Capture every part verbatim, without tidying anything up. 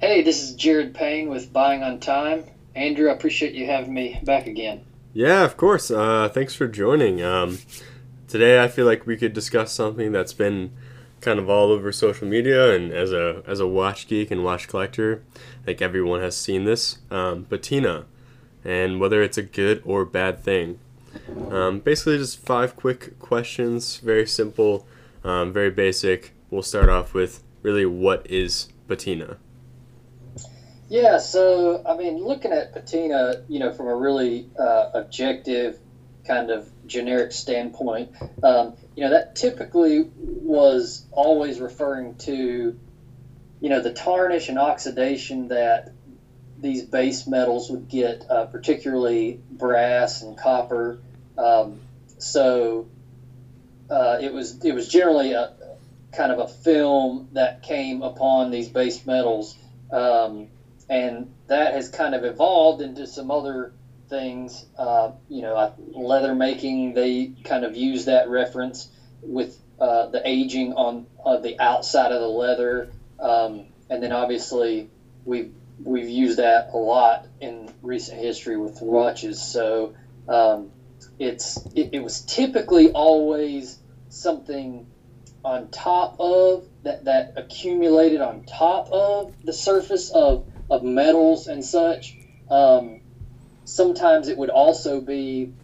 Hey, this is Jared Payne with Buying on Time. Andrew, I appreciate you having me back again. Yeah, of course. Uh, thanks for joining. Um, today, I feel like we could discuss something that's been kind of all over social media, and as a as a watch geek and watch collector, I think everyone has seen this, um, patina, and whether it's a good or bad thing. Um, basically, just five quick questions, very simple, um, very basic. We'll start off with really what is patina? Yeah, so, I mean, looking at patina, you know, from a really uh, objective kind of generic standpoint, um, you know, that typically was always referring to, you know, the tarnish and oxidation that these base metals would get, uh, particularly brass and copper. Um, so uh, it was it was generally a kind of a film that came upon these base metals, um and that has kind of evolved into some other things. Uh, you know, leather making, they kind of use that reference with uh, the aging on uh, the outside of the leather. Um, and then obviously we've, we've used that a lot in recent history with watches. So um, it's it, it was typically always something on top of, that, that accumulated on top of the surface of of metals and such. Um, sometimes it would also be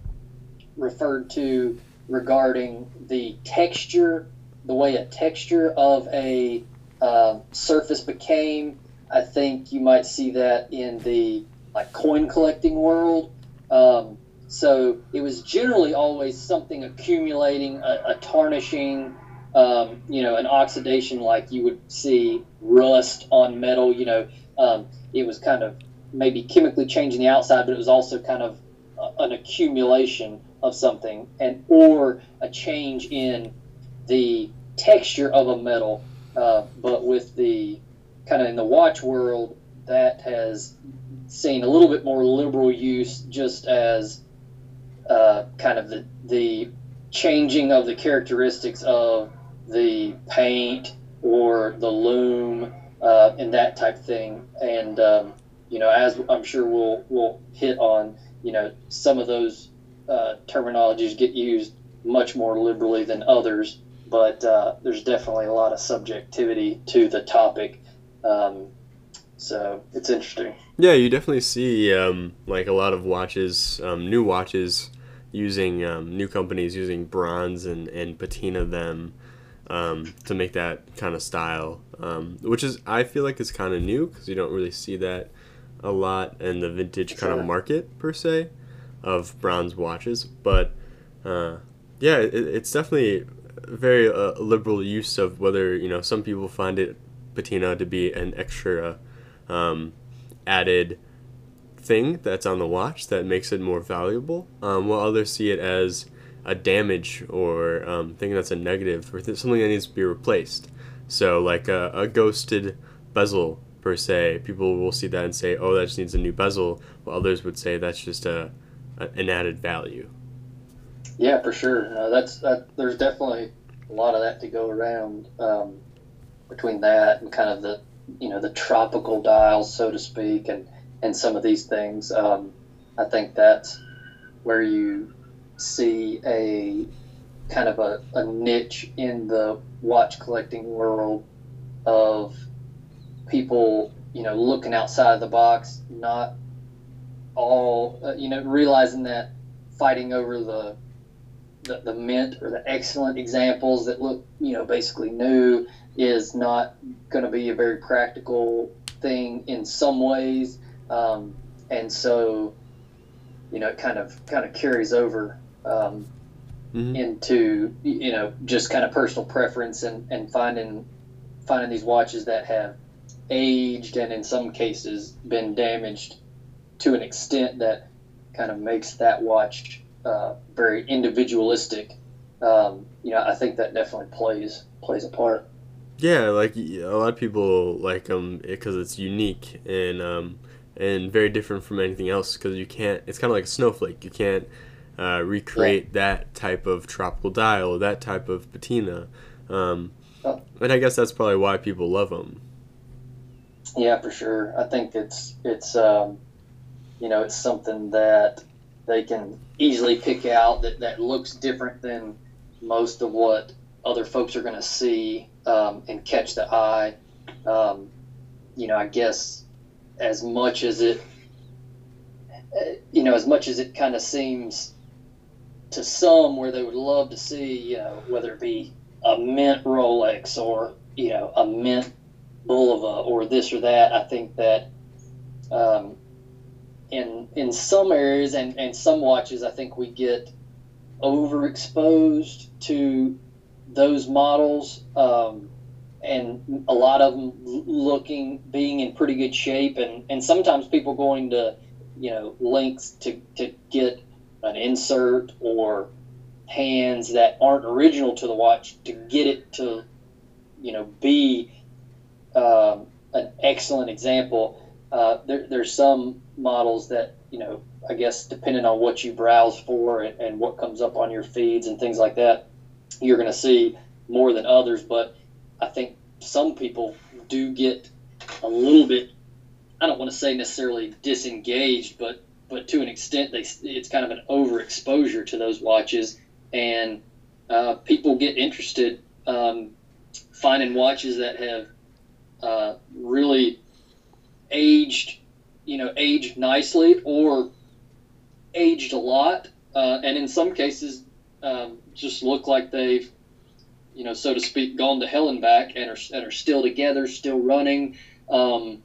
referred to regarding the texture, the way a texture of a uh, surface became. I think you might see that in the like coin collecting world. Um, so it was generally always something accumulating, a, a tarnishing, um, you know, an oxidation, like you would see rust on metal, you know. Um, it was kind of maybe chemically changing the outside, but it was also kind of an accumulation of something, and or a change in the texture of a metal. Uh, but with the kind of in the watch world, that has seen a little bit more liberal use, just as uh, kind of the the changing of the characteristics of the paint or the lume. Uh, and that type of thing, and um, you know, as I'm sure we'll we'll hit on, you know, some of those uh, terminologies get used much more liberally than others, but uh, there's definitely a lot of subjectivity to the topic, um, so it's interesting. Yeah, you definitely see um, like a lot of watches, um, new watches, using um, new companies using bronze and and patina them. Um, to make that kind of style, um, which is, I feel like it's kind of new because you don't really see that a lot in the vintage kind of market per se of bronze watches. But uh, yeah, it, it's definitely a very uh, liberal use of whether, you know, some people find it patina to be an extra um, added thing that's on the watch that makes it more valuable, um, while others see it as a damage or um, thing that's a negative or th- something that needs to be replaced. So like a, a ghosted bezel per se, people will see that and say, oh, that just needs a new bezel, while others would say that's just a, a an added value. Yeah, for sure. No, that's that, there's definitely a lot of that to go around, um, between that and kind of the, you know, the tropical dials, so to speak, and, and some of these things. Um, I think that's where you see a kind of a, a niche in the watch collecting world of people, you know, looking outside of the box, not all, uh, you know, realizing that fighting over the, the the mint or the excellent examples that look, you know, basically new is not going to be a very practical thing in some ways. Um, and so, you know, it kind of kind of carries over um, mm-hmm. into, you know, just kind of personal preference and, and finding finding these watches that have aged and in some cases been damaged to an extent that kind of makes that watch uh, very individualistic. Um, you know, I think that definitely plays plays a part. Yeah, like a lot of people like um because it's unique and um and very different from anything else, because you can't, it's kind of like a snowflake, you can't uh, recreate yeah. that type of tropical dial, that type of patina, um, oh. and I guess that's probably why people love them. Yeah, for sure. I think it's it's um, you know, it's something that they can easily pick out that that looks different than most of what other folks are going to see, um, and catch the eye. Um, you know, I guess as much as it, you know, as much as it kind of seems to some where they would love to see, you know, whether it be a mint Rolex or, you know, a mint Bulova or this or that, I think that um, in in some areas and, and some watches, I think we get overexposed to those models, um, and a lot of them looking, being in pretty good shape, and, and sometimes people going to, you know, lengths to, to get an insert or hands that aren't original to the watch to get it to, you know, be um, an excellent example. Uh, there, there's some models that, you know, I guess depending on what you browse for and, and what comes up on your feeds and things like that, you're going to see more than others. But I think some people do get a little bit, I don't want to say necessarily disengaged, but but to an extent, they, it's kind of an overexposure to those watches, and uh, people get interested um, finding watches that have uh, really aged, you know, aged nicely or aged a lot, uh, and in some cases um, just look like they've, you know, so to speak, gone to hell and back, and are and are still together, still running. Um,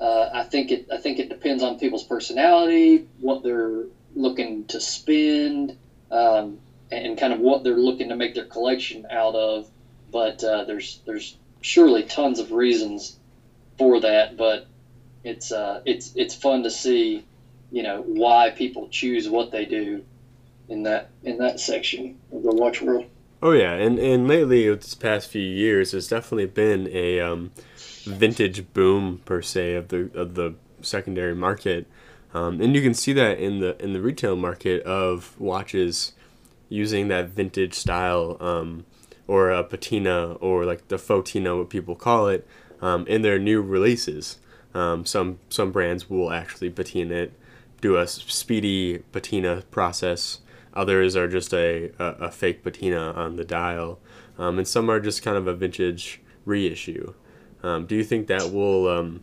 Uh, I think it. I think it depends on people's personality, what they're looking to spend, um, and, and kind of what they're looking to make their collection out of. But uh, there's there's surely tons of reasons for that. But it's uh, it's it's fun to see, you know, why people choose what they do in that in that section of the watch world. Oh yeah, and and lately, with this past few years, there's definitely been a um, vintage boom per se of the of the secondary market, um, and you can see that in the in the retail market of watches using that vintage style, um, or a patina, or like the fotina, what people call it, um, in their new releases. Um, some some brands will actually patina it, do a speedy patina process. Others are just a, a, a fake patina on the dial, um, and some are just kind of a vintage reissue. Um, do you think that will um,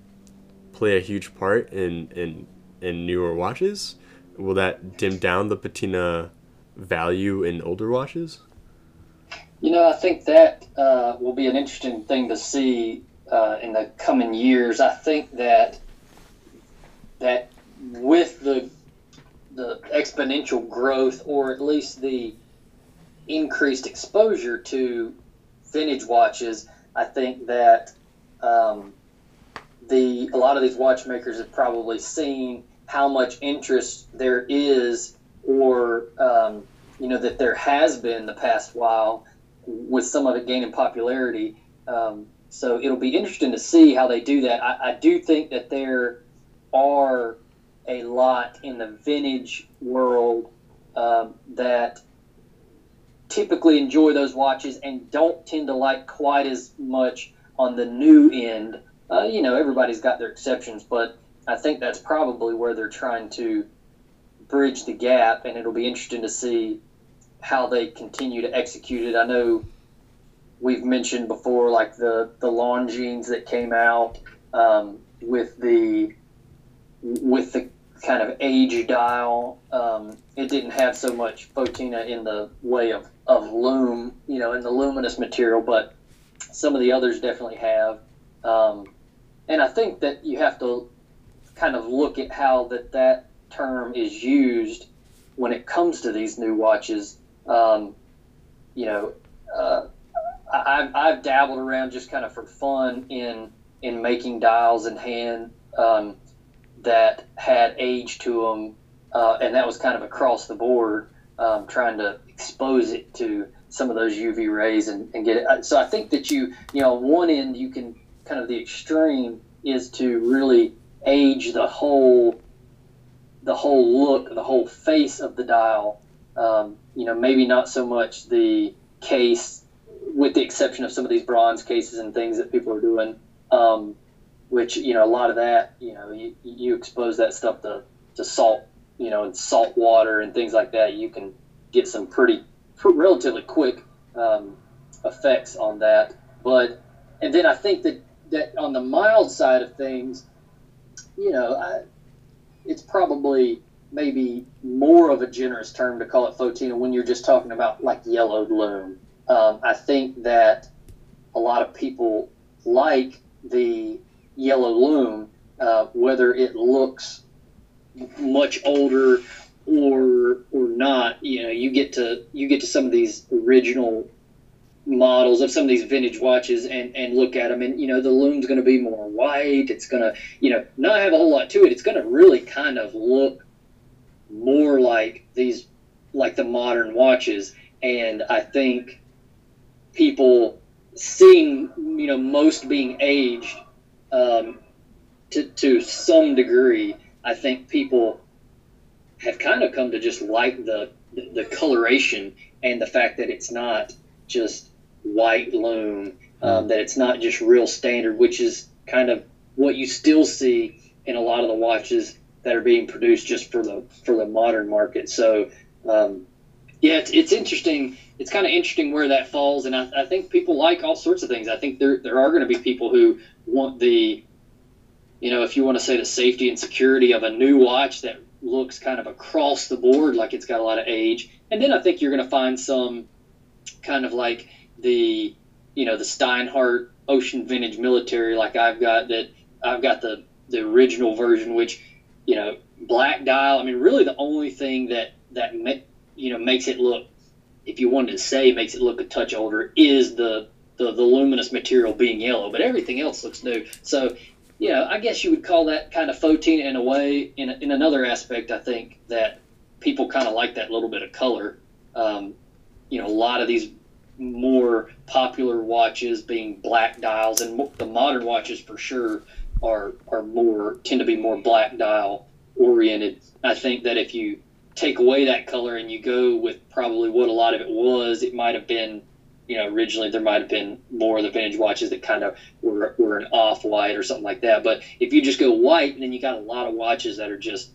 play a huge part in, in in newer watches? Will that dim down the patina value in older watches? You know, I think that uh, will be an interesting thing to see uh, in the coming years. I think that that with the the exponential growth, or at least the increased exposure to vintage watches, I think that Um, the a lot of these watchmakers have probably seen how much interest there is, or um, you know, that there has been the past while, with some of it gaining popularity. Um, so it'll be interesting to see how they do that. I, I do think that there are a lot in the vintage world um, that typically enjoy those watches and don't tend to like quite as much on the new end. Uh, you know, everybody's got their exceptions, but I think that's probably where they're trying to bridge the gap, and it'll be interesting to see how they continue to execute it. I know we've mentioned before, like the, the Longines that came out um, with the with the kind of age dial. Um, it didn't have so much fotina in the way of, of lume, you know, in the luminous material, but some of the others definitely have. Um, and I think that you have to kind of look at how that, that term is used when it comes to these new watches. Um, you know, uh, I, I've, I've dabbled around just kind of for fun in in making dials in hand um, that had age to them, uh, and that was kind of across the board, um, trying to expose it to some of those U V rays and, and get it. So I think that you, you know, on one end you can kind of, the extreme is to really age the whole, the whole look, the whole face of the dial. Um, you know, maybe not so much the case, with the exception of some of these bronze cases and things that people are doing. Um, which, you know, a lot of that, you know, you, you expose that stuff to, to salt, you know, and salt water and things like that, you can get some pretty, pretty relatively quick um, effects on that. But, and then I think that, that on the mild side of things, you know, I, it's probably maybe more of a generous term to call it fotina when you're just talking about like yellowed loom. Um, I think that a lot of people like the yellow loom, uh, whether it looks much older or or not. You know, you get to you get to some of these original models of some of these vintage watches and and look at them, and you know the loom's going to be more white. It's going to, you know, not have a whole lot to it. It's going to really kind of look more like these, like the modern watches. And I think people seeing, you know, most being aged um, to to some degree, I think people have kind of come to just like the the coloration and the fact that it's not just white loom, um, that it's not just real standard, which is kind of what you still see in a lot of the watches that are being produced just for the for the modern market. So um, yeah, it's, it's interesting. It's kind of interesting where that falls, and I, I think people like all sorts of things. I think there there are going to be people who want the, you know, if you want to say the safety and security of a new watch that looks kind of across the board like it's got a lot of age. And then I think you're going to find some kind of like the, you know, the Steinhardt Ocean Vintage Military, like I've got that. I've got the the original version, which, you know, black dial. I mean, really the only thing that that ma- you know makes it look, if you wanted to say, makes it look a touch older, is the the, the luminous material being yellow, but everything else looks new. So, you know, I guess you would call that kind of fotina in a way. In, in another aspect, I think that people kind of like that little bit of color. Um, you know, a lot of these more popular watches being black dials, and the modern watches for sure are are more tend to be more black dial oriented. I think that if you take away that color and you go with probably what a lot of it was, it might have been, you know, originally there might have been more of the vintage watches that kind of were, were an off-white or something like that. But if you just go white, then you got a lot of watches that are just,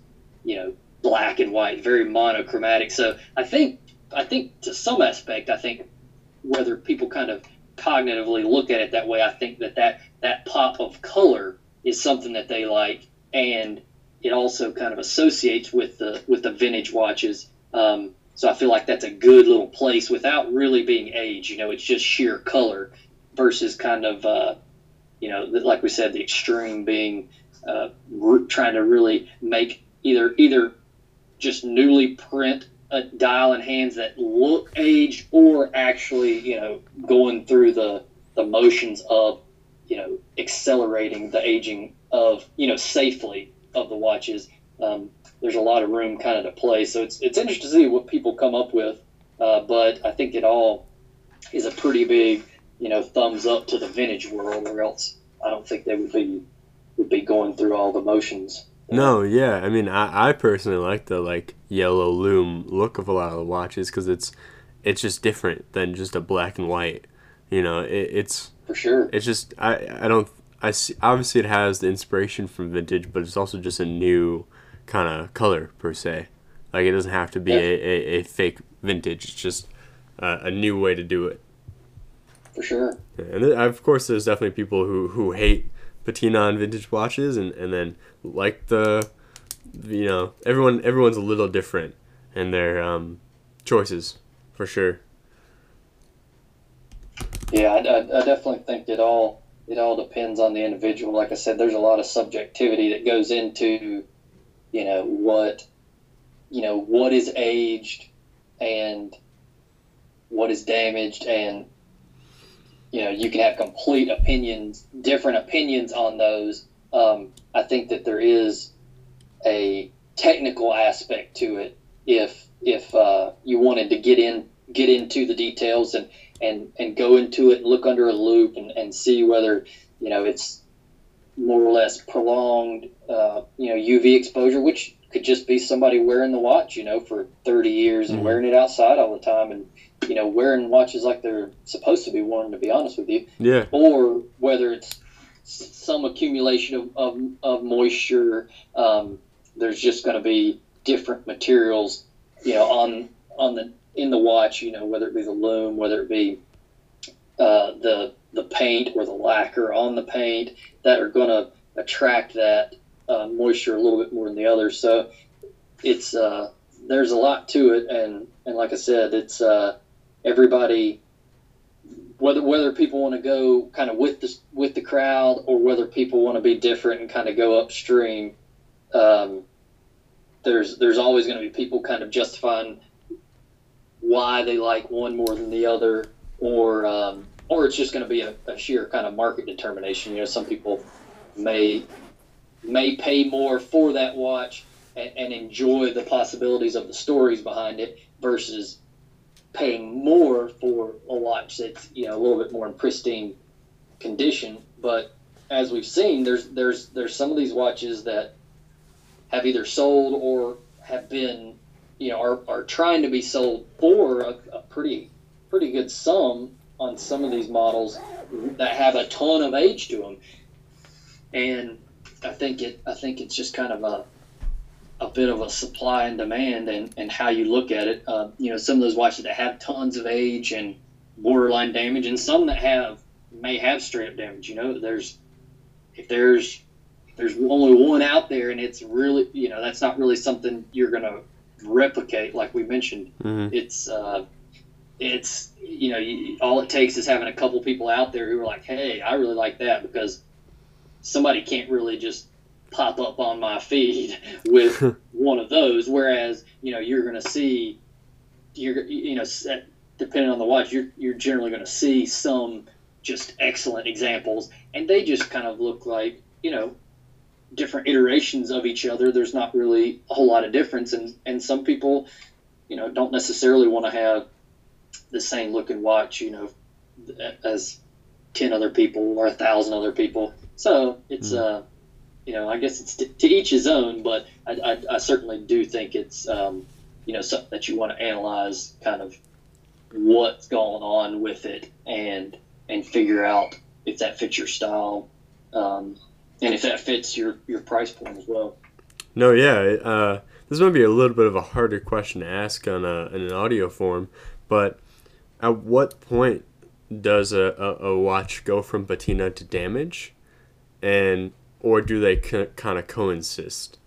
you know, black and white, very monochromatic. So I think, I think to some aspect, I think whether people kind of cognitively look at it that way, I think that that, that pop of color is something that they like, and it also kind of associates with the with the vintage watches. Um, So I feel like that's a good little place without really being age. You know, it's just sheer color versus kind of, uh, you know, like we said, the extreme being uh, re- trying to really make either either just newly print a dial and hands that look aged, or actually, you know, going through the, the motions of, you know, accelerating the aging of, you know, safely of the watches. Um, there's a lot of room kind of to play. So it's it's interesting to see what people come up with. Uh, but I think it all is a pretty big, you know, thumbs up to the vintage world, or else I don't think they would be would be going through all the motions. No, yeah. I mean, I, I personally like the, like, yellow loom look of a lot of the watches because it's, it's just different than just a black and white. You know, it, it's... For sure. It's just, I, I don't... I see, obviously, it has the inspiration from vintage, but it's also just a new kind of color per se. Like, it doesn't have to be yeah. a, a, a fake vintage. It's just uh, a new way to do it. For sure. Yeah, and then, of course, there's definitely people who, who hate patina on vintage watches, and, and then like the, you know, everyone everyone's a little different in their um, choices, for sure. Yeah, I, I, I definitely think it all it all depends on the individual. Like I said, there's a lot of subjectivity that goes into, you know, what, you know, what is aged and what is damaged, and, you know, you can have complete opinions, different opinions on those. Um, I think that there is a technical aspect to it. If, if, uh, you wanted to get in, get into the details and, and, and go into it, look under a loop and, and see whether, you know, it's more or less prolonged, uh, you know, U V exposure, which could just be somebody wearing the watch, you know, for thirty years and mm-hmm. wearing it outside all the time, and, you know, wearing watches like they're supposed to be worn, to be honest with you. Yeah. Or whether it's some accumulation of, of, of moisture. Um, there's just going to be different materials, you know, on on the in the watch, you know, whether it be the lume, whether it be uh, the the paint or the lacquer on the paint, that are going to attract that uh, moisture a little bit more than the others. So it's uh, there's a lot to it, and and like I said, it's uh, everybody. Whether whether people want to go kind of with the with the crowd, or whether people want to be different and kind of go upstream, um, there's there's always going to be people kind of justifying why they like one more than the other, or um, or it's just going to be a, a sheer kind of market determination. You know, some people may may pay more for that watch and, and enjoy the possibilities of the stories behind it versus paying more for a watch that's, you know, a little bit more in pristine condition. But as we've seen, there's there's there's some of these watches that have either sold or have been, you know, are, are trying to be sold for a, a pretty pretty good sum on some of these models that have a ton of age to them. And I think it I think it's just kind of a a bit of a supply and demand, and, and how you look at it. Uh, you know, some of those watches that have tons of age and borderline damage, and some that have may have straight up damage. You know, there's if there's if there's only one out there, and it's really, you know, that's not really something you're gonna replicate. Like we mentioned, mm-hmm. it's uh, it's you know you, all it takes is having a couple people out there who are like, hey, I really like that, because somebody can't really just pop up on my feed with one of those. Whereas, you know, you're going to see, you're, you know, depending on the watch, you're, you're generally going to see some just excellent examples, and they just kind of look like, you know, different iterations of each other. There's not really a whole lot of difference. And, and some people, you know, don't necessarily want to have the same looking watch, you know, as ten other people or a thousand other people. So it's, mm. uh, you know, I guess it's to, to each his own, but I, I, I certainly do think it's, um, you know, something that you want to analyze, kind of what's going on with it, and and figure out if that fits your style, um, and if that fits your, your price point as well. No, yeah, uh, this might be a little bit of a harder question to ask on a, in an audio form, but at what point does a, a, a watch go from patina to damage, and or do they co- kind of coexist?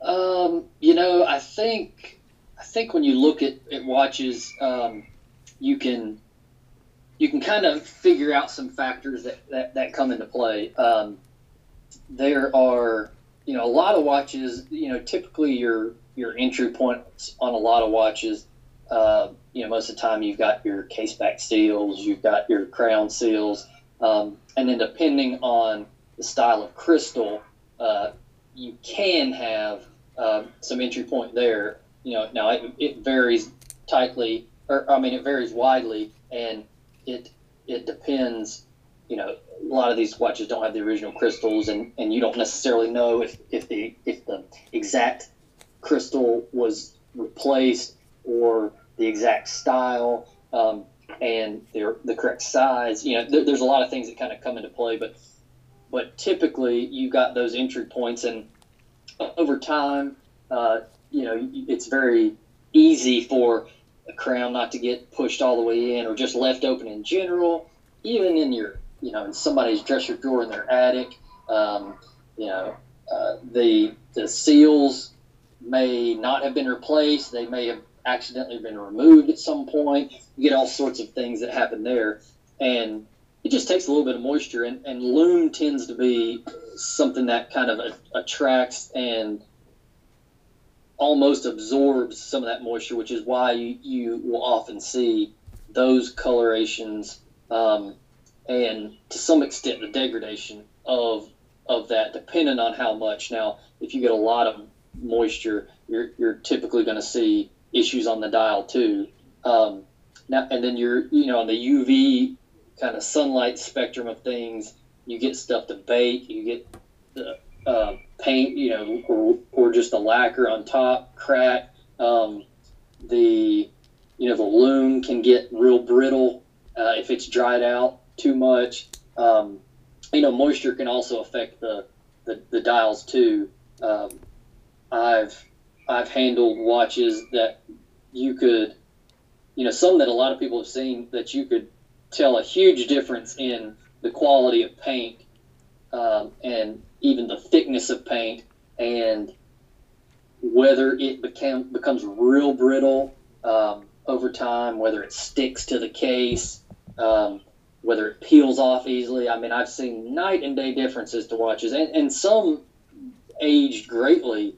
Um, you know, I think I think when you look at, at watches, um, you can you can kind of figure out some factors that, that, that come into play. Um, there are, you know, a lot of watches, you know, typically your your entry points on a lot of watches, uh, you know, most of the time you've got your case back seals, you've got your crown seals, um, and then depending on the style of crystal, uh, you can have uh, some entry point there. You know, now it, it varies tightly, or I mean, it varies widely, and it it depends. You know, a lot of these watches don't have the original crystals, and, and you don't necessarily know if, if the if the exact crystal was replaced, or the exact style, um, and the the correct size. You know, there, there's a lot of things that kind of come into play, but. But typically, you got those entry points, and over time, uh, you know, it's very easy for a crown not to get pushed all the way in, or just left open in general. Even in your, you know, in somebody's dresser drawer in their attic, um, you know, uh, the the seals may not have been replaced. They may have accidentally been removed at some point. You get all sorts of things that happen there, and it just takes a little bit of moisture, and, and lume tends to be something that kind of a, attracts and almost absorbs some of that moisture, which is why you, you will often see those colorations, um, and to some extent the degradation of of that, depending on how much. Now, if you get a lot of moisture, you're, you're typically going to see issues on the dial too. Um, now, and then you're, you know, on the U V kind of sunlight spectrum of things, you get stuff to bake, you get the uh, paint, you know, or, or just the lacquer on top crack. Um, the you know the lume can get real brittle uh, if it's dried out too much. Um, you know, moisture can also affect the the, the dials too. Um, I've I've handled watches that you could, you know, some that a lot of people have seen that you could tell a huge difference in the quality of paint um, and even the thickness of paint and whether it became, becomes real brittle um, over time, whether it sticks to the case, um, whether it peels off easily. I mean, I've seen night and day differences to watches, and, and some aged greatly,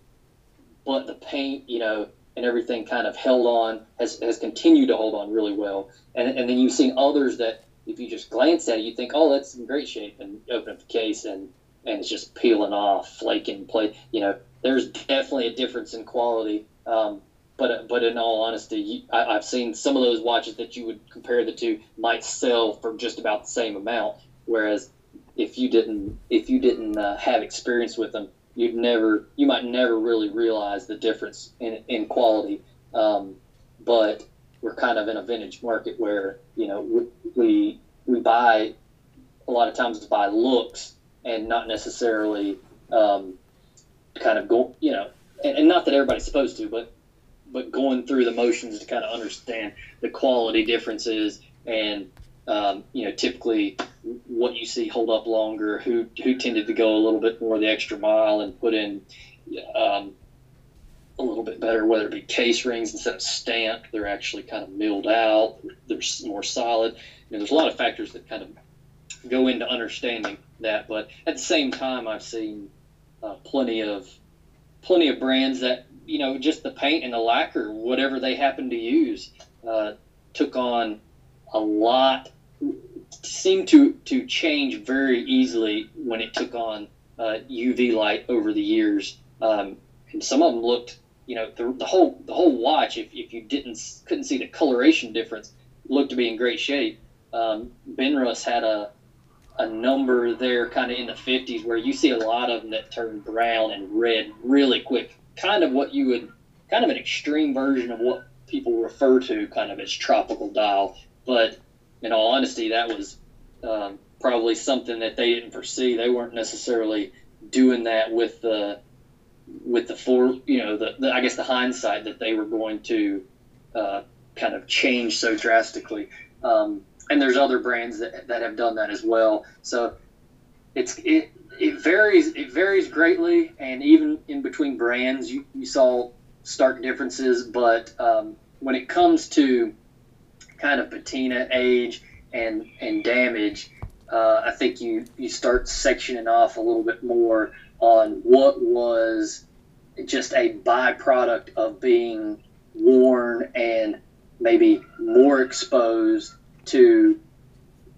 but the paint, you know, and everything kind of held on, has, has continued to hold on really well. And, and then you've seen others that if you just glance at it, you think, oh, that's in great shape, and open up the case and, and it's just peeling off, flaking, play, you know, there's definitely a difference in quality. Um, but, but in all honesty, you, I, I've seen some of those watches that you would compare the two might sell for just about the same amount. Whereas if you didn't, if you didn't uh, have experience with them, you'd never, you might never really realize the difference in, in quality. Um, but we're kind of in a vintage market where, you know, we, we buy a lot of times by looks and not necessarily, um, kind of go, you know, and, and not that everybody's supposed to, but, but going through the motions to kind of understand the quality differences and, Um, you know, typically what you see hold up longer, who who tended to go a little bit more the extra mile and put in um, a little bit better, whether it be case rings instead of stamped, they're actually kind of milled out, they're more solid. You know, there's a lot of factors that kind of go into understanding that, but at the same time, I've seen uh, plenty of plenty of brands that, you know, just the paint and the lacquer, whatever they happen to use, uh, took on a lot, seem to to change very easily when it took on uh, U V light over the years, um, and some of them looked, you know, the, the whole the whole watch, if, if you didn't couldn't see the coloration difference, looked to be in great shape. Um, Benrus had a a number there kind of in the fifties where you see a lot of them that turn brown and red really quick, kind of what you would, kind of an extreme version of what people refer to kind of as tropical dial. But in all honesty, that was um, probably something that they didn't foresee. They weren't necessarily doing that with the with the for you know the, the I guess the hindsight that they were going to uh, kind of change so drastically. Um, and there's other brands that, that have done that as well. So it's it it varies it varies greatly, and even in between brands, you, you saw stark differences. But um, when it comes to kind of patina, age, and and damage, uh, I think you, you start sectioning off a little bit more on what was just a byproduct of being worn and maybe more exposed to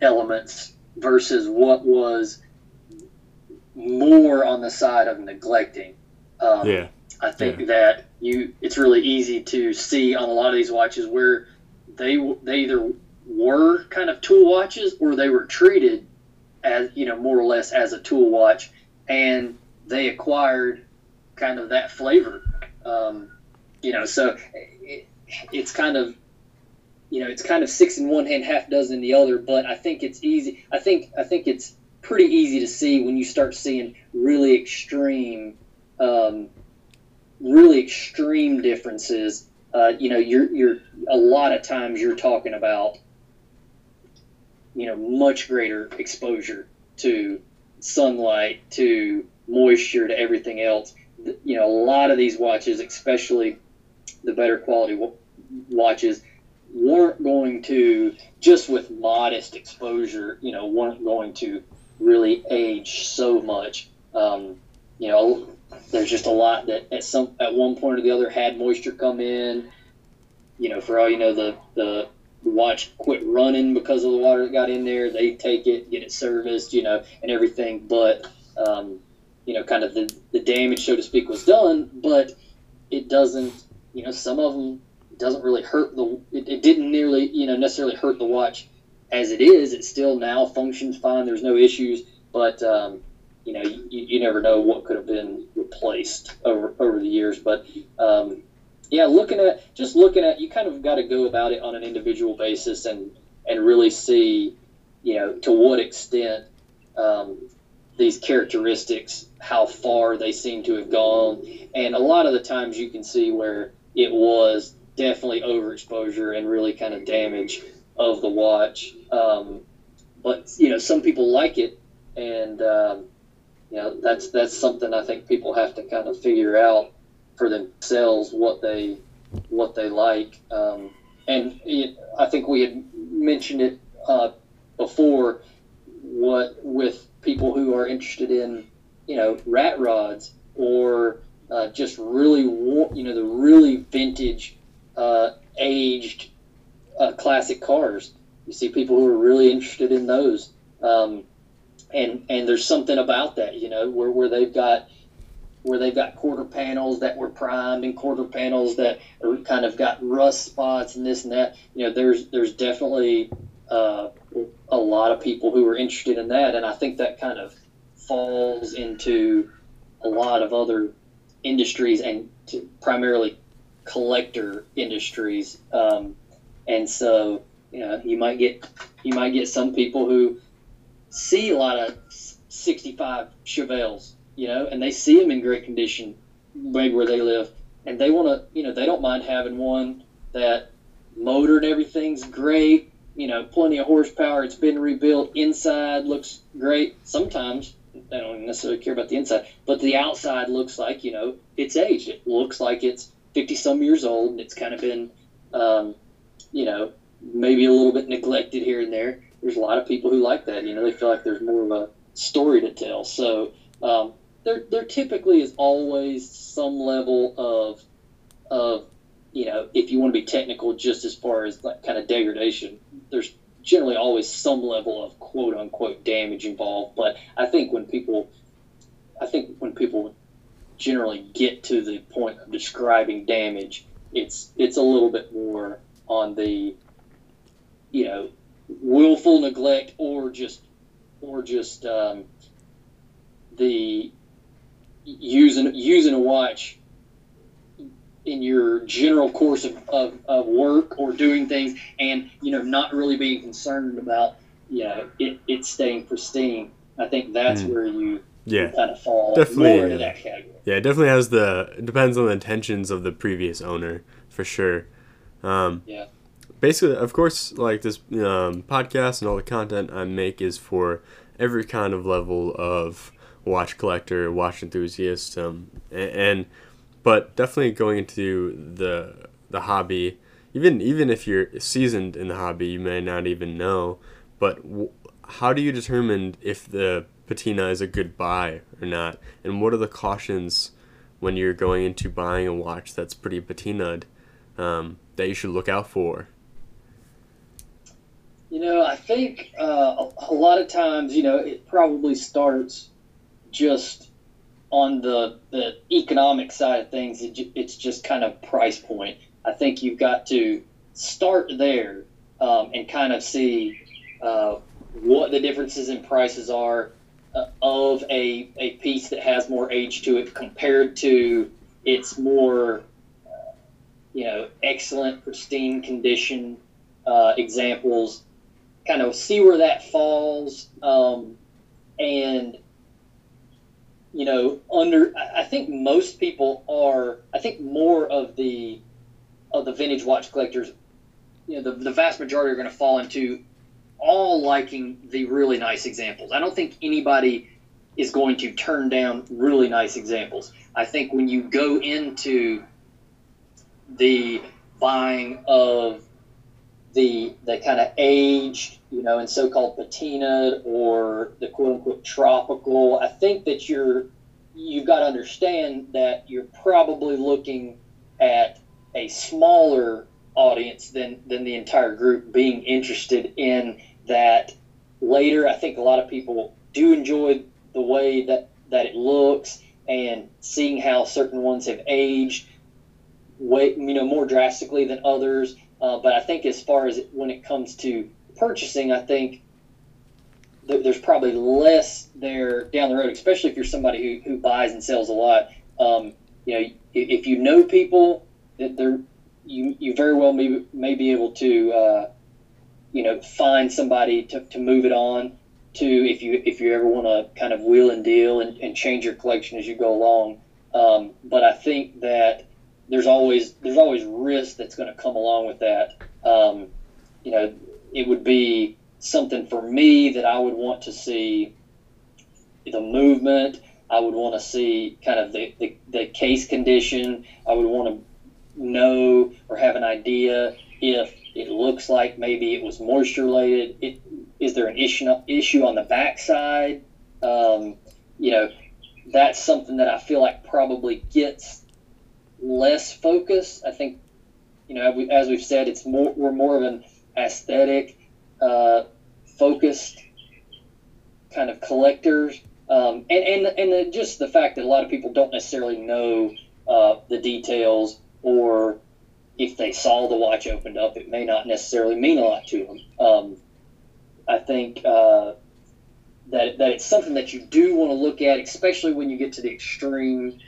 elements versus what was more on the side of neglecting. Um, yeah. I think yeah. that you it's really easy to see on a lot of these watches where They they either were kind of tool watches, or they were treated as, you know, more or less as a tool watch, and they acquired kind of that flavor, um, you know. So it, it's kind of, you know, it's kind of six in one hand, half dozen in the other. But I think it's easy. I think I think it's pretty easy to see when you start seeing really extreme, um, really extreme differences. Uh, you know, you're you're a lot of times you're talking about, you know, much greater exposure to sunlight, to moisture, to everything else. You know, a lot of these watches, especially the better quality w watches, weren't going to, just with modest exposure, you know, weren't going to really age so much. Um, you know, there's just a lot that at some at one point or the other had moisture come in. You know, for all you know, the the watch quit running because of the water that got in there. They take it, get it serviced, you know, and everything. But um, you know, kind of the the damage, so to speak, was done. But it doesn't, you know, some of them doesn't really hurt the. It, it didn't nearly, you know, necessarily hurt the watch as it is. It still now functions fine. There's no issues, but. Um, You know, you, you never know what could have been replaced over over the years. But um, yeah, looking at just looking at, you kind of got to go about it on an individual basis and and really see, you know, to what extent um, these characteristics, how far they seem to have gone. And a lot of the times you can see where it was definitely overexposure and really kind of damage of the watch. Um, but, you know, some people like it, and, um, you know, that's, that's something I think people have to kind of figure out for themselves what they, what they like. Um, and it, I think we had mentioned it uh, before, what with people who are interested in, you know, rat rods or uh, just really, war you know, the really vintage, uh, aged uh, classic cars. You see people who are really interested in those. Um, and, and there's something about that, you know, where, where they've got, where they've got quarter panels that were primed and quarter panels that are kind of got rust spots and this and that. You know, there's, there's definitely, uh, a lot of people who are interested in that. And I think that kind of falls into a lot of other industries, and to primarily collector industries. Um, and so, you know, you might get, you might get some people who see a lot of sixty-five Chevelles, you know, and they see them in great condition, right where they live, and they want to, you know, they don't mind having one that motor and everything's great, you know, plenty of horsepower, it's been rebuilt, inside looks great. Sometimes they don't necessarily care about the inside, but the outside looks like, you know, it's aged. It looks like it's fifty some years old, and it's kind of been, um, you know, maybe a little bit neglected here and there. There's a lot of people who like that. You know, they feel like there's more of a story to tell. So um, there, there typically is always some level of, of, you know, if you want to be technical, just as far as like kind of degradation, there's generally always some level of quote unquote damage involved. But I think when people, I think when people generally get to the point of describing damage, it's, it's a little bit more on the, you know, willful neglect or just, or just, um, the using, using a watch in your general course of, of, of work or doing things, and, you know, not really being concerned about, you know, it, it staying pristine. I think that's mm. where you, yeah, you kind of fall definitely, more into that category. Yeah, it definitely has the, it depends on the intentions of the previous owner, for sure. Um, yeah. Basically, of course, like this um, podcast and all the content I make is for every kind of level of watch collector, watch enthusiast, um, and, and but definitely going into the the hobby. Even even if you're seasoned in the hobby, you may not even know. But w- how do you determine if the patina is a good buy or not? And what are the cautions when you're going into buying a watch that's pretty patinaed um, that you should look out for? You know, I think uh, a lot of times, you know, it probably starts just on the, the economic side of things. It, it's just kind of price point. I think you've got to start there um, and kind of see uh, what the differences in prices are uh, of a, a piece that has more age to it compared to its more, uh, you know, excellent, pristine condition uh, examples. Kind of see where that falls, um, and, you know, under, I think most people are, I think more of the, of the vintage watch collectors, you know, the, the vast majority are going to fall into all liking the really nice examples. I don't think anybody is going to turn down really nice examples. I think when you go into the buying of the the kind of aged, you know, and so-called patina or the quote-unquote tropical, I think that you're, you've got to understand that you're probably looking at a smaller audience than, than the entire group being interested in that later. I think a lot of people do enjoy the way that, that it looks and seeing how certain ones have aged way, you know, more drastically than others. Uh, but I think as far as it, when it comes to purchasing, I think th- there's probably less there down the road, especially if you're somebody who, who buys and sells a lot. Um, you know, if you know people, that they're, you you very well may, may be able to, uh, you know, find somebody to, to move it on. to if you if you ever want to kind of wheel and deal and, and change your collection as you go along. Um, but I think that there's always there's always risk that's going to come along with that. Um, you know, it would be something for me that I would want to see the movement. I would want to see kind of the, the, the case condition. I would want to know or have an idea if it looks like maybe it was moisture related. It, is there an issue issue on the backside? Um, you know, that's something that I feel like probably gets less focus. I think, you know, as we've said, it's more we're more of an aesthetic uh, focused kind of collectors. Um, and, and, and the, just the fact that a lot of people don't necessarily know uh, the details, or if they saw the watch opened up, it may not necessarily mean a lot to them. Um, I think uh, that, that it's something that you do want to look at, especially when you get to the extreme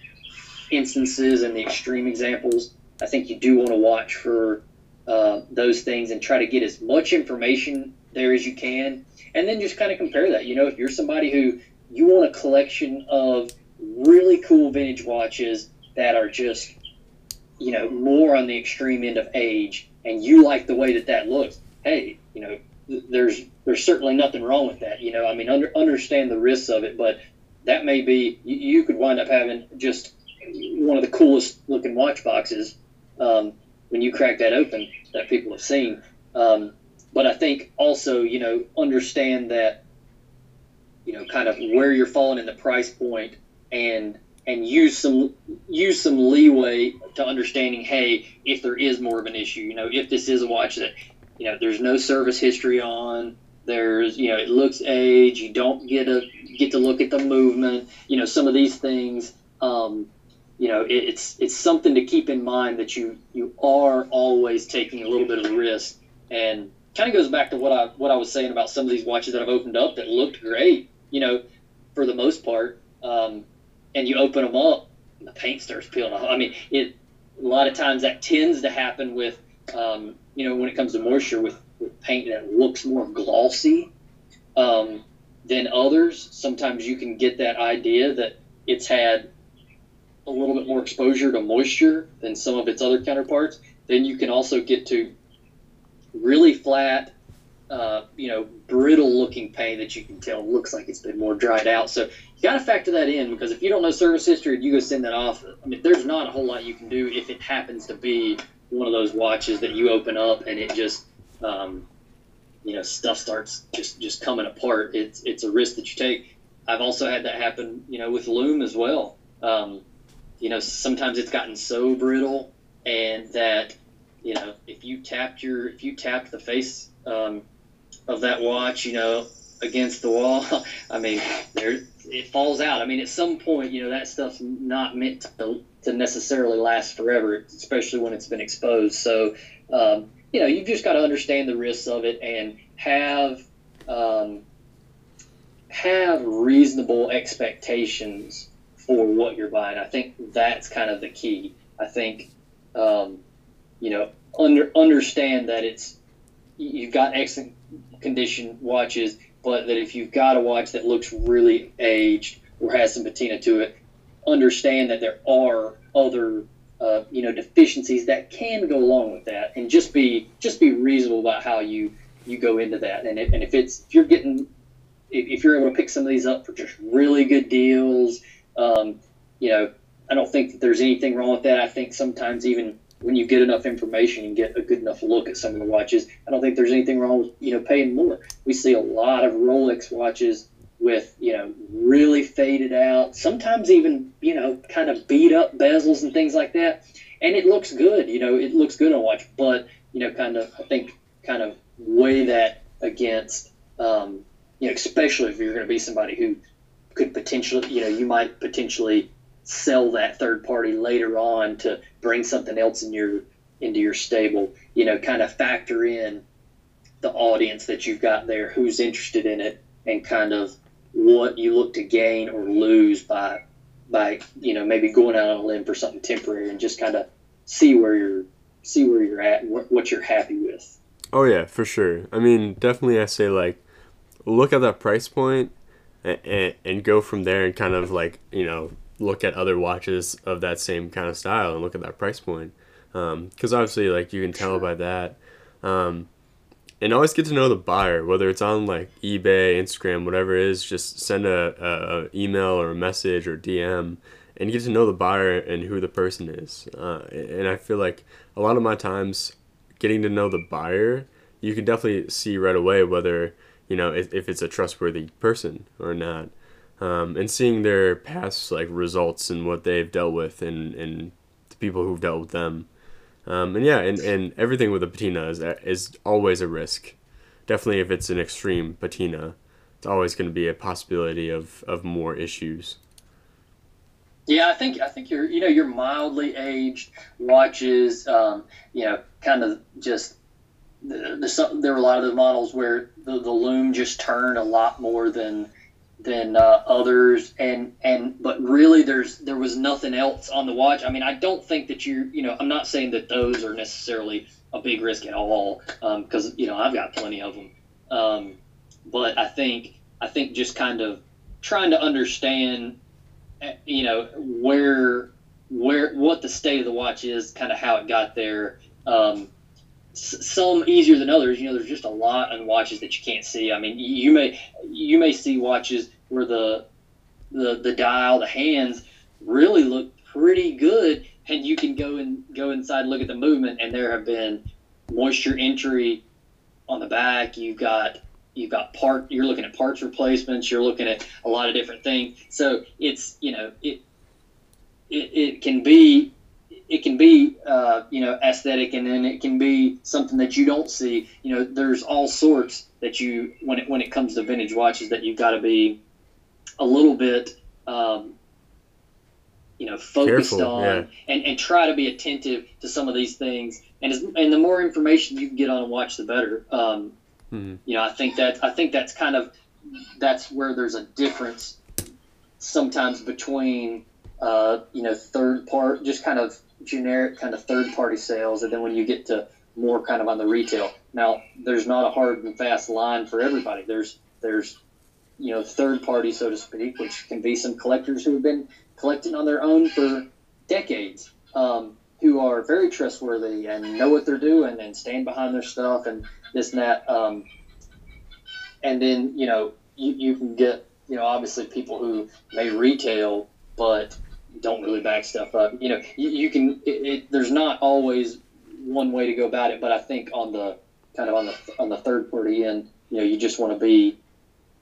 instances and the extreme examples. I think you do want to watch for uh, those things and try to get as much information there as you can, and then just kind of compare that. You know, if you're somebody who... you want a collection of really cool vintage watches that are just, you know, more on the extreme end of age, and you like the way that that looks. Hey, you know, there's there's certainly nothing wrong with that. You know, I mean, under, understand the risks of it, but that may be you, you could wind up having just one of the coolest looking watch boxes um, when you crack that open that people have seen. Um, but I think also, you know, understand that, you know, kind of where you're falling in the price point, and and use some use some leeway to understanding, hey, if there is more of an issue, you know, if this is a watch that, you know, there's no service history on, there's, you know, it looks age, you don't get a get to look at the movement, you know, some of these things, um, you know, it, it's it's something to keep in mind that you you are always taking a little bit of risk. And kind of goes back to what I what I was saying about some of these watches that I've opened up that looked great, you know, for the most part, um, and you open them up, and the paint starts peeling off. I mean, it a lot of times that tends to happen with, um, you know, when it comes to moisture, with, with paint that looks more glossy um, than others. Sometimes you can get that idea that it's had a little bit more exposure to moisture than some of its other counterparts. Then you can also get to really flat, Uh, you know, brittle-looking paint that you can tell looks like it's been more dried out. So you got to factor that in, because if you don't know service history and you go send that off, I mean, there's not a whole lot you can do if it happens to be one of those watches that you open up and it just, um, you know, stuff starts just just coming apart. It's it's a risk that you take. I've also had that happen, you know, with Loom as well. Um, you know, sometimes it's gotten so brittle, and that, you know, if you tapped your if you tapped the face Um, of that watch, you know, against the wall, I mean, there it falls out. I mean, at some point, you know, that stuff's not meant to, to necessarily last forever, especially when it's been exposed. So, um, you know, you've just got to understand the risks of it and have um, have reasonable expectations for what you're buying. I think that's kind of the key. I think, um, you know, under understand that it's you've got excellent condition watches, but that if you've got a watch that looks really aged or has some patina to it, understand that there are other uh, you know, deficiencies that can go along with that, and just be just be reasonable about how you you go into that. And if, and if it's if you're getting if, if you're able to pick some of these up for just really good deals, um, you know, I don't think that there's anything wrong with that. I think sometimes even when you get enough information and get a good enough look at some of the watches, I don't think there's anything wrong with, you know, paying more. We see a lot of Rolex watches with, you know, really faded out, sometimes even, you know, kind of beat up bezels and things like that. And it looks good, you know, it looks good on a watch, but, you know, kind of, I think kind of weigh that against, um, you know, especially if you're going to be somebody who could potentially, you know, you might potentially sell that third party later on to bring something else in your into your stable. You know, kind of factor in the audience that you've got there, who's interested in it, and kind of what you look to gain or lose by by you know, maybe going out on a limb for something temporary, and just kind of see where you're see where you're at and what you're happy with. Oh yeah, for sure. I mean, definitely, I say like look at that price point and, and go from there and kind of like, you know, look at other watches of that same kind of style and look at that price point. Um, 'cause obviously like you can tell by that, um, and always get to know the buyer, whether it's on like eBay, Instagram, whatever it is, just send a, a, a email or a message or D M and get to know the buyer and who the person is. Uh, and I feel like a lot of my times getting to know the buyer, you can definitely see right away whether, you know, if, if it's a trustworthy person or not. Um, and seeing their past like results and what they've dealt with and, and the people who've dealt with them. Um, and yeah, and, and everything with a patina is is always a risk. Definitely if it's an extreme patina, it's always going to be a possibility of, of more issues. Yeah, I think I think your you know your mildly aged watches, um, you know, kind of just there's some, there were a lot of the models where the, the lume just turned a lot more than than uh, others, and and but really there's there was nothing else on the watch. I mean, I don't think that you you know I'm not saying that those are necessarily a big risk at all, because um, you know I've got plenty of them, um, but I think I think just kind of trying to understand, you know, where where what the state of the watch is, kind of how it got there. Um, s some easier than others. You know, there's just a lot on watches that you can't see. I mean, you may you may see watches where the the the dial, the hands really look pretty good, and you can go and go inside and look at the movement, and there have been moisture entry on the back. You've got You've got part, you're looking at parts replacements, you're looking at a lot of different things. So it's, you know, it, it, it can be, it can be, uh, you know, aesthetic, and then it can be something that you don't see. You know, there's all sorts that you, when it, when it comes to vintage watches, that you've got to be a little bit, um, you know, focused Careful, on yeah. and, and try to be attentive to some of these things. And, as, and the more information you can get on a watch, the better. Um, You know, I think that I think that's kind of that's where there's a difference sometimes between uh, you know third part, just kind of generic kind of third party sales, and then when you get to more kind of on the retail. Now, there's not a hard and fast line for everybody. There's there's you know third party, so to speak, which can be some collectors who have been collecting on their own for decades, um, who are very trustworthy and know what they're doing and stand behind their stuff and this and that. Um, and then, you know, you, you can get, you know, obviously people who may retail but don't really back stuff up. You know, you, you can, it, it, there's not always one way to go about it, but I think on the kind of on the, on the third party end, you know, you just want to be,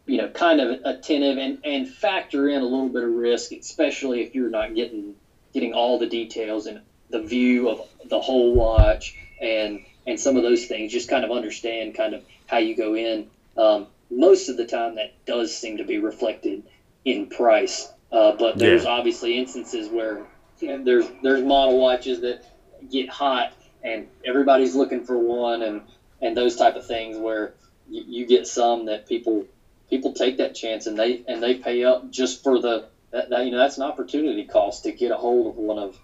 you know, kind of attentive and, and factor in a little bit of risk, especially if you're not getting, getting all the details and the view of the whole watch and and some of those things. Just kind of understand kind of how you go in. Um, most of the time that does seem to be reflected in price, uh, but there's yeah. obviously instances where you know, there's there's model watches that get hot and everybody's looking for one, and and those type of things where you, you get some that people people take that chance and they and they pay up just for the that, that, you know that's an opportunity cost to get a hold of one of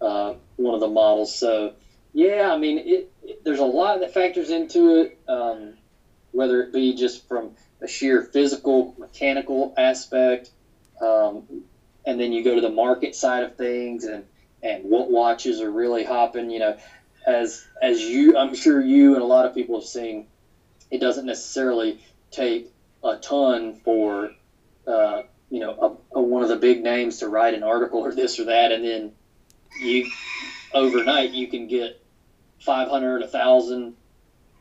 uh, one of the models. So yeah, I mean, it, it, there's a lot that factors into it, um, whether it be just from a sheer physical, mechanical aspect, um, and then you go to the market side of things and, and what watches are really hopping. You know, as as you, I'm sure you and a lot of people have seen, it doesn't necessarily take a ton for, uh, you know, a, a, one of the big names to write an article or this or that, and then you overnight you can get five hundred, a thousand,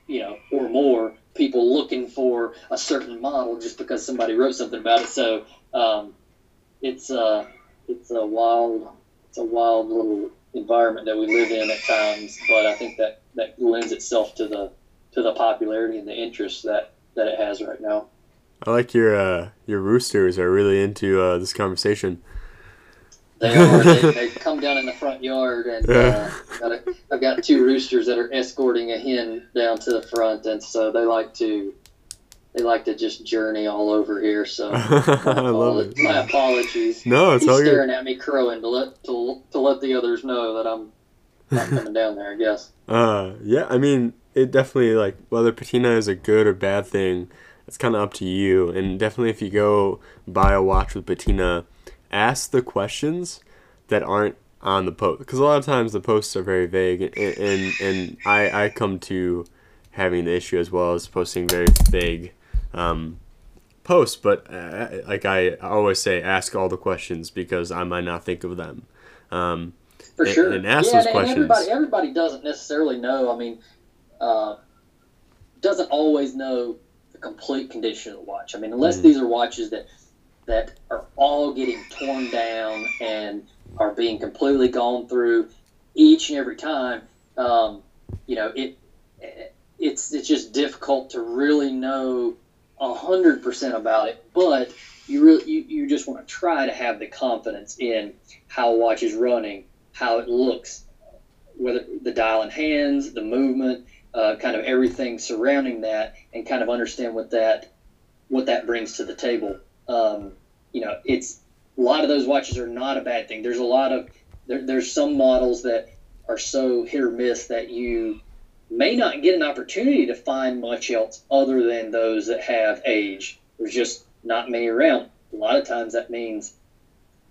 you know, or more people looking for a certain model just because somebody wrote something about it. So um, it's a it's a wild it's a wild little environment that we live in at times, but I think that that lends itself to the to the popularity and the interest that that it has right now. I like your uh, your roosters are really into uh, this conversation. They are. They, they come down in the front yard, and uh, got a, I've got two roosters that are escorting a hen down to the front, and so they like to they like to just journey all over here. So my, I love it. My apologies. No, it's He's all staring good. At me crowing to let to, to let the others know that I'm not coming down there. I guess. Uh, yeah. I mean, it definitely like whether patina is a good or bad thing. it's kind of up to you. And definitely if you go buy a watch with patina, ask the questions that aren't on the post, because a lot of times the posts are very vague, and and, and I, I come to having the issue as well as posting very vague um, posts. But uh, like I always say, ask all the questions, because I might not think of them. Um, For and, sure. And ask yeah, those and, questions. And everybody, everybody doesn't necessarily know. I mean, uh, doesn't always know the complete condition of the watch. I mean, unless mm. these are watches that that are all getting torn down and are being completely gone through each and every time, um, you know, it, it it's it's just difficult to really know one hundred percent about it, but you really you, you just want to try to have the confidence in how a watch is running, how it looks, whether the dial in hands, the movement, uh, kind of everything surrounding that, and kind of understand what that what that brings to the table. Um, you know, it's a lot of those watches are not a bad thing. There's a lot of there, there's some models that are so hit or miss that you may not get an opportunity to find much else other than those that have age. There's just not many around. A lot of times that means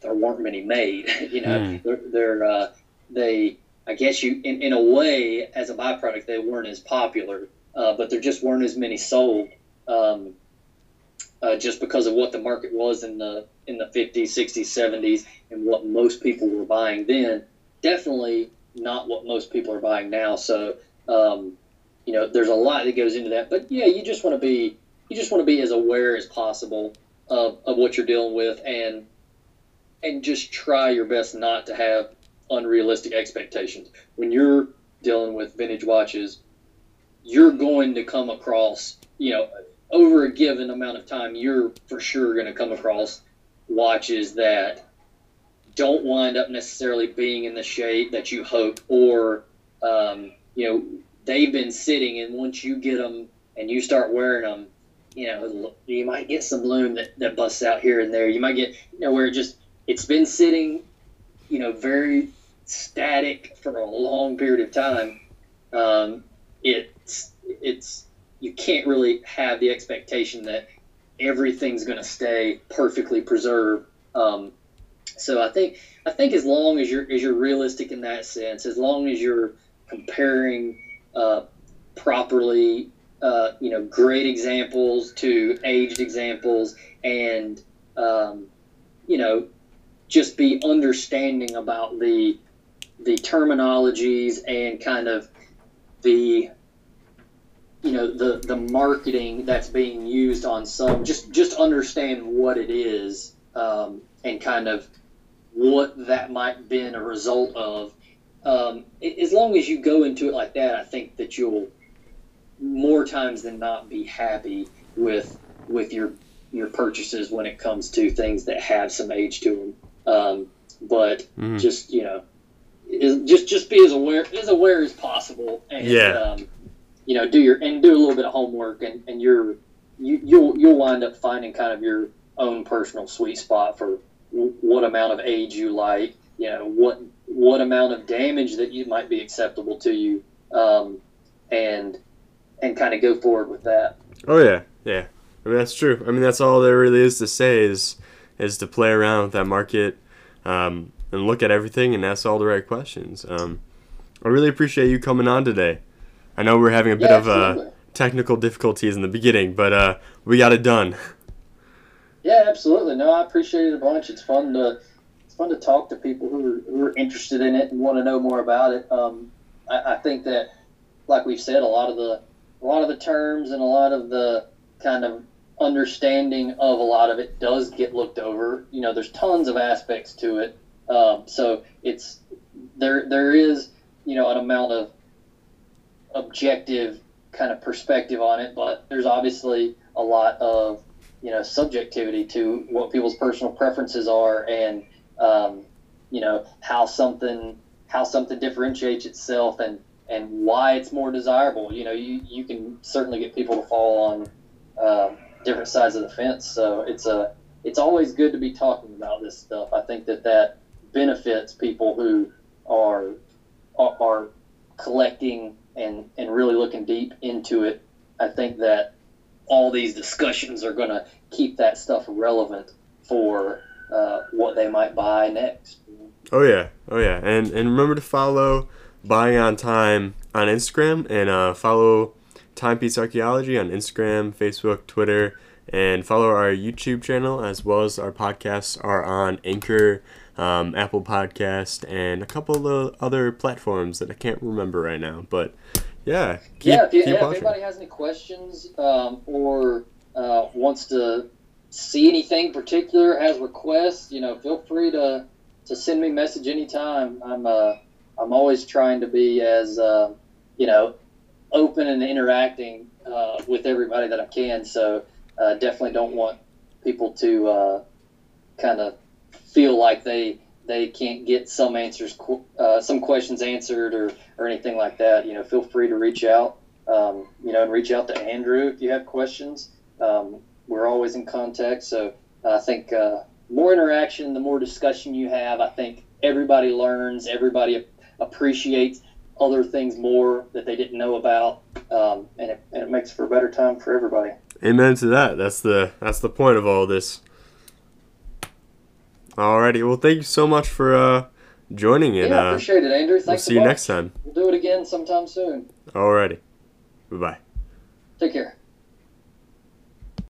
there weren't many made. You know, mm. they're, they're uh, they I guess you in, in a way as a byproduct they weren't as popular, uh, but there just weren't as many sold. Um, Uh, just because of what the market was in the in the fifties, sixties, seventies, and what most people were buying then, definitely not what most people are buying now. So, um, you know, there's a lot that goes into that. But yeah, you just want to be you just want to be as aware as possible of of what you're dealing with, and and just try your best not to have unrealistic expectations when you're dealing with vintage watches. You're going to come across, you know. Over a given amount of time, you're for sure going to come across watches that don't wind up necessarily being in the shape that you hoped, or, um, you know, they've been sitting, and once you get them and you start wearing them, you know, you might get some loom that, that busts out here and there. You might get, you know, where it just, it's been sitting, you know, very static for a long period of time. Um, it's, it's, you can't really have the expectation that everything's going to stay perfectly preserved. Um, so I think I think as long as you're as you're realistic in that sense, as long as you're comparing uh, properly, uh, you know, great examples to aged examples, and um, you know, just be understanding about the the terminologies and kind of the you know, the, the marketing that's being used on some, just, just understand what it is, um, and kind of what that might have been a result of. Um, as long as you go into it like that, I think that you'll more times than not be happy with, with your, your purchases when it comes to things that have some age to them. Um, but mm. just, you know, just, just be as aware, as aware as possible. And, yeah. um, you know, do your and do a little bit of homework, and and you're you you'll you'll wind up finding kind of your own personal sweet spot for w what amount of age you like, you know, what what amount of damage that you might be acceptable to you, um, and and kind of go forward with that. Oh yeah, yeah. I mean that's true. I mean that's all there really is to say is is to play around with that market, um, and look at everything and ask all the right questions. Um, I really appreciate you coming on today. I know we're having a bit yeah, of uh, technical difficulties in the beginning, but uh, we got it done. Yeah, absolutely. No, I appreciate it a bunch. It's fun to it's fun to talk to people who are, who are interested in it and want to know more about it. Um, I, I think that, like we've said, a lot of the a lot of the terms and a lot of the kind of understanding of a lot of it does get looked over. You know, there's tons of aspects to it. Um, so it's there there is you know an amount of objective kind of perspective on it, but there's obviously a lot of you know subjectivity to what people's personal preferences are, and um, you know how something how something differentiates itself, and and why it's more desirable. You know, you you can certainly get people to fall on uh, different sides of the fence. So it's a it's always good to be talking about this stuff. I think that that benefits people who are are, are collecting. And, and really looking deep into it. I think that all these discussions are going to keep that stuff relevant for uh, what they might buy next. Oh, yeah. Oh, yeah. And and remember to follow Buying on Time on Instagram, and uh, follow Timepiece Archaeology on Instagram, Facebook, Twitter, and follow our YouTube channel, as well as our podcasts are on Anchor, um, Apple Podcast, and a couple of other platforms that I can't remember right now. But, yeah, keep, yeah, if, you, keep yeah, watching. If anybody has any questions um, or uh, wants to see anything particular, has requests, you know, feel free to... to send me a message anytime. I'm uh, I'm always trying to be as uh, you know, open and interacting uh, with everybody that I can. So uh, definitely don't want people to uh, kind of feel like they they can't get some answers, uh, some questions answered or or anything like that. You know, feel free to reach out. Um, you know, and reach out to Andrew if you have questions. Um, we're always in contact. So I think. Uh, More interaction, the more discussion you have, I think everybody learns, everybody appreciates other things more that they didn't know about, um, and, it, and it makes for a better time for everybody. Amen to that. That's the that's the point of all this. Alrighty. Well, thank you so much for uh, joining in. Yeah, I appreciate it, Andrew. Thanks. We'll see you next time. We'll do it again sometime soon. Alrighty. Bye-bye. Take care.